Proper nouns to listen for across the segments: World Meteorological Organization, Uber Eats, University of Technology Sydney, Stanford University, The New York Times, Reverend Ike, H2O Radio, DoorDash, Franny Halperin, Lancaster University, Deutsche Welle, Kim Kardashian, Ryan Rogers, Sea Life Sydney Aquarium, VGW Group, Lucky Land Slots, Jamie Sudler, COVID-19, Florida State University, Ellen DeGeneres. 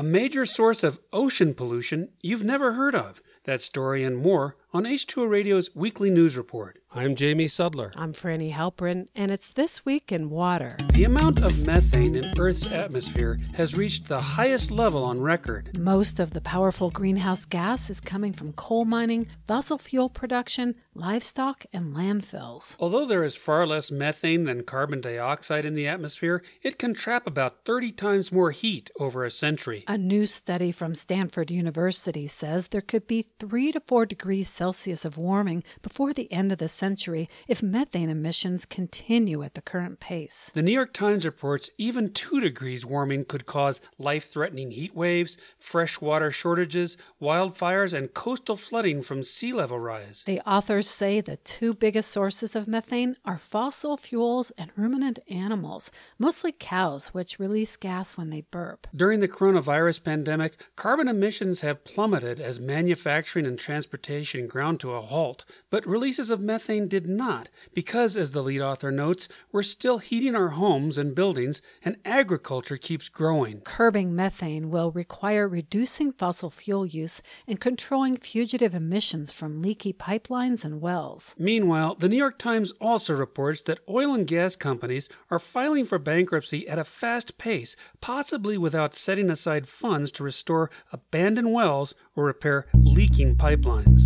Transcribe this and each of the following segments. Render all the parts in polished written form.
a major source of ocean pollution you've never heard of. That story and more on H2O Radio's Weekly News Report. I'm Jamie Sudler. I'm Franny Halperin, and it's This Week in Water. The amount of methane in Earth's atmosphere has reached the highest level on record. Most of the powerful greenhouse gas is coming from coal mining, fossil fuel production, livestock, and landfills. Although there is far less methane than carbon dioxide in the atmosphere, it can trap about 30 times more heat over a century. A new study from Stanford University says there could be 3 to 4 degrees Celsius of warming before the end of the century if methane emissions continue at the current pace. The New York Times reports even 2 degrees warming could cause life-threatening heat waves, freshwater shortages, wildfires, and coastal flooding from sea level rise. The authors say the 2 biggest sources of methane are fossil fuels and ruminant animals, mostly cows, which release gas when they burp. During the coronavirus pandemic, carbon emissions have plummeted as manufacturing and transportation ground to a halt, but releases of methane did not, because, as the lead author notes, we're still heating our homes and buildings, and agriculture keeps growing. Curbing methane will require reducing fossil fuel use and controlling fugitive emissions from leaky pipelines and wells. Meanwhile, the New York Times also reports that oil and gas companies are filing for bankruptcy at a fast pace, possibly without setting aside funds to restore abandoned wells or repair leaking pipelines.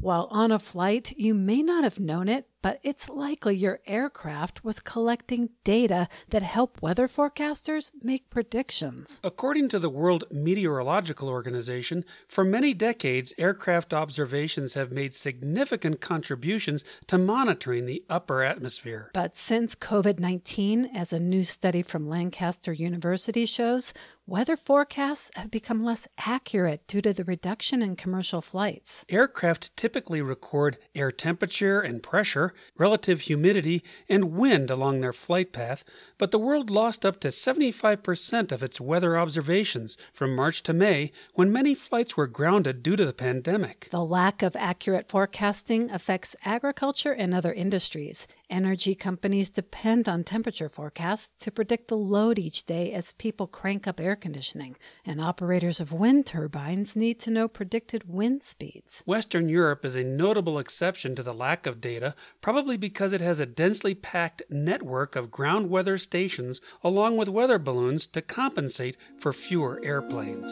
While on a flight, you may not have known it, but it's likely your aircraft was collecting data that help weather forecasters make predictions. According to the World Meteorological Organization, for many decades, aircraft observations have made significant contributions to monitoring the upper atmosphere. But since COVID-19, as a new study from Lancaster University shows, weather forecasts have become less accurate due to the reduction in commercial flights. Aircraft typically record air temperature and pressure, relative humidity, and wind along their flight path, but the world lost up to 75% of its weather observations from March to May, when many flights were grounded due to the pandemic. The lack of accurate forecasting affects agriculture and other industries. Energy companies depend on temperature forecasts to predict the load each day as people crank up air conditioning, and operators of wind turbines need to know predicted wind speeds. Western Europe is a notable exception to the lack of data, probably because it has a densely packed network of ground weather stations along with weather balloons to compensate for fewer airplanes.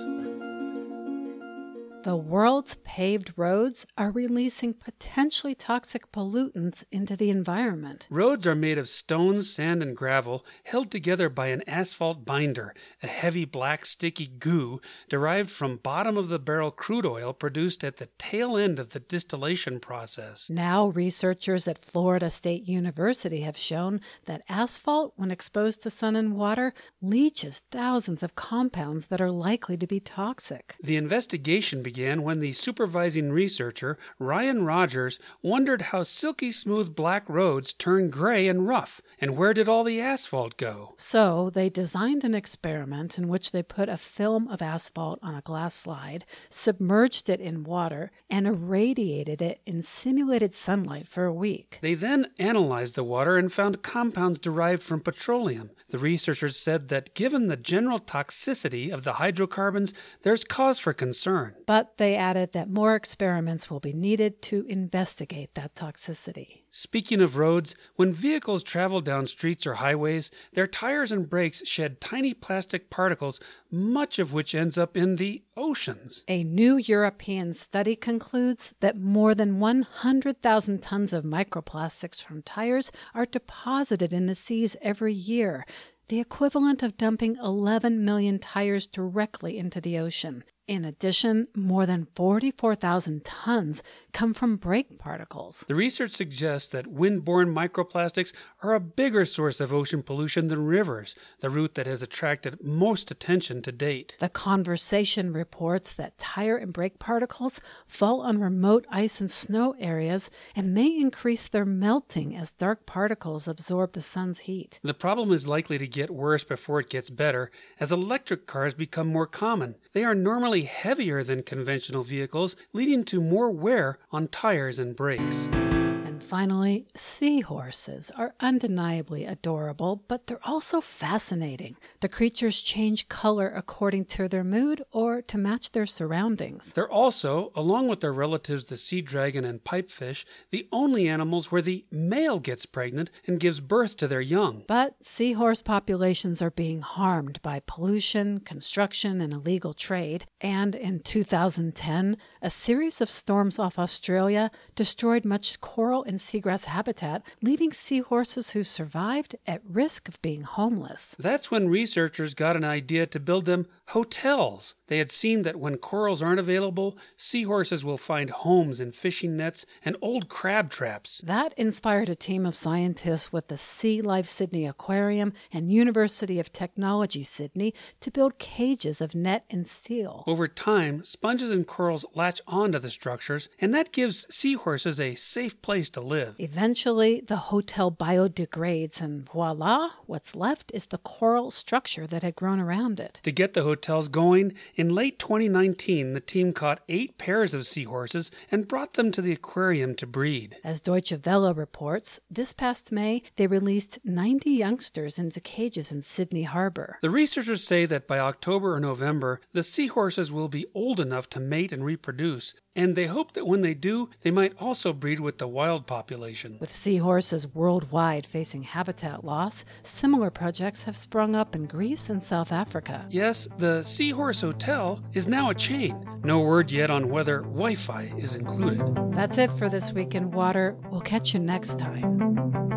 The world's paved roads are releasing potentially toxic pollutants into the environment. Roads are made of stones, sand, and gravel held together by an asphalt binder, a heavy black sticky goo derived from bottom-of-the-barrel crude oil produced at the tail end of the distillation process. Now, researchers at Florida State University have shown that asphalt, when exposed to sun and water, leaches thousands of compounds that are likely to be toxic. The investigation began when the supervising researcher, Ryan Rogers, wondered how silky smooth black roads turned gray and rough, and where did all the asphalt go? So they designed an experiment in which they put a film of asphalt on a glass slide, submerged it in water, and irradiated it in simulated sunlight for a week. They then analyzed the water and found compounds derived from petroleum. The researchers said that given the general toxicity of the hydrocarbons, there's cause for concern. But they added that more experiments will be needed to investigate that toxicity. Speaking of roads, when vehicles travel down streets or highways, their tires and brakes shed tiny plastic particles, much of which ends up in the oceans. A new European study concludes that more than 100,000 tons of microplastics from tires are deposited in the seas every year, the equivalent of dumping 11 million tires directly into the ocean. In addition, more than 44,000 tons come from brake particles. The research suggests that windborne microplastics are a bigger source of ocean pollution than rivers, the route that has attracted most attention to date. The Conversation reports that tire and brake particles fall on remote ice and snow areas and may increase their melting as dark particles absorb the sun's heat. The problem is likely to get worse before it gets better, as electric cars become more common. They are normally heavier than conventional vehicles, leading to more wear on tires and brakes. Finally, seahorses are undeniably adorable, but they're also fascinating. The creatures change color according to their mood or to match their surroundings. They're also, along with their relatives the sea dragon and pipefish, the only animals where the male gets pregnant and gives birth to their young. But seahorse populations are being harmed by pollution, construction, and illegal trade. And in 2010, a series of storms off Australia destroyed much coral and seagrass habitat, leaving seahorses who survived at risk of being homeless. That's when researchers got an idea to build them hotels. They had seen that when corals aren't available, seahorses will find homes in fishing nets and old crab traps. That inspired a team of scientists with the Sea Life Sydney Aquarium and University of Technology Sydney to build cages of net and seal. Over time, sponges and corals latch onto the structures, and that gives seahorses a safe place to live. Eventually, the hotel biodegrades, and voila, what's left is the coral structure that had grown around it. To get the hotels going, in late 2019, the team caught 8 pairs of seahorses and brought them to the aquarium to breed. As Deutsche Welle reports, this past May, they released 90 youngsters into cages in Sydney Harbour. The researchers say that by October or November, the seahorses will be old enough to mate and reproduce, and they hope that when they do, they might also breed with the wild population. With seahorses worldwide facing habitat loss, similar projects have sprung up in Greece and South Africa. Yes, the Seahorse Hotel is now a chain. No word yet on whether Wi-Fi is included. That's it for this week in water. We'll catch you next time.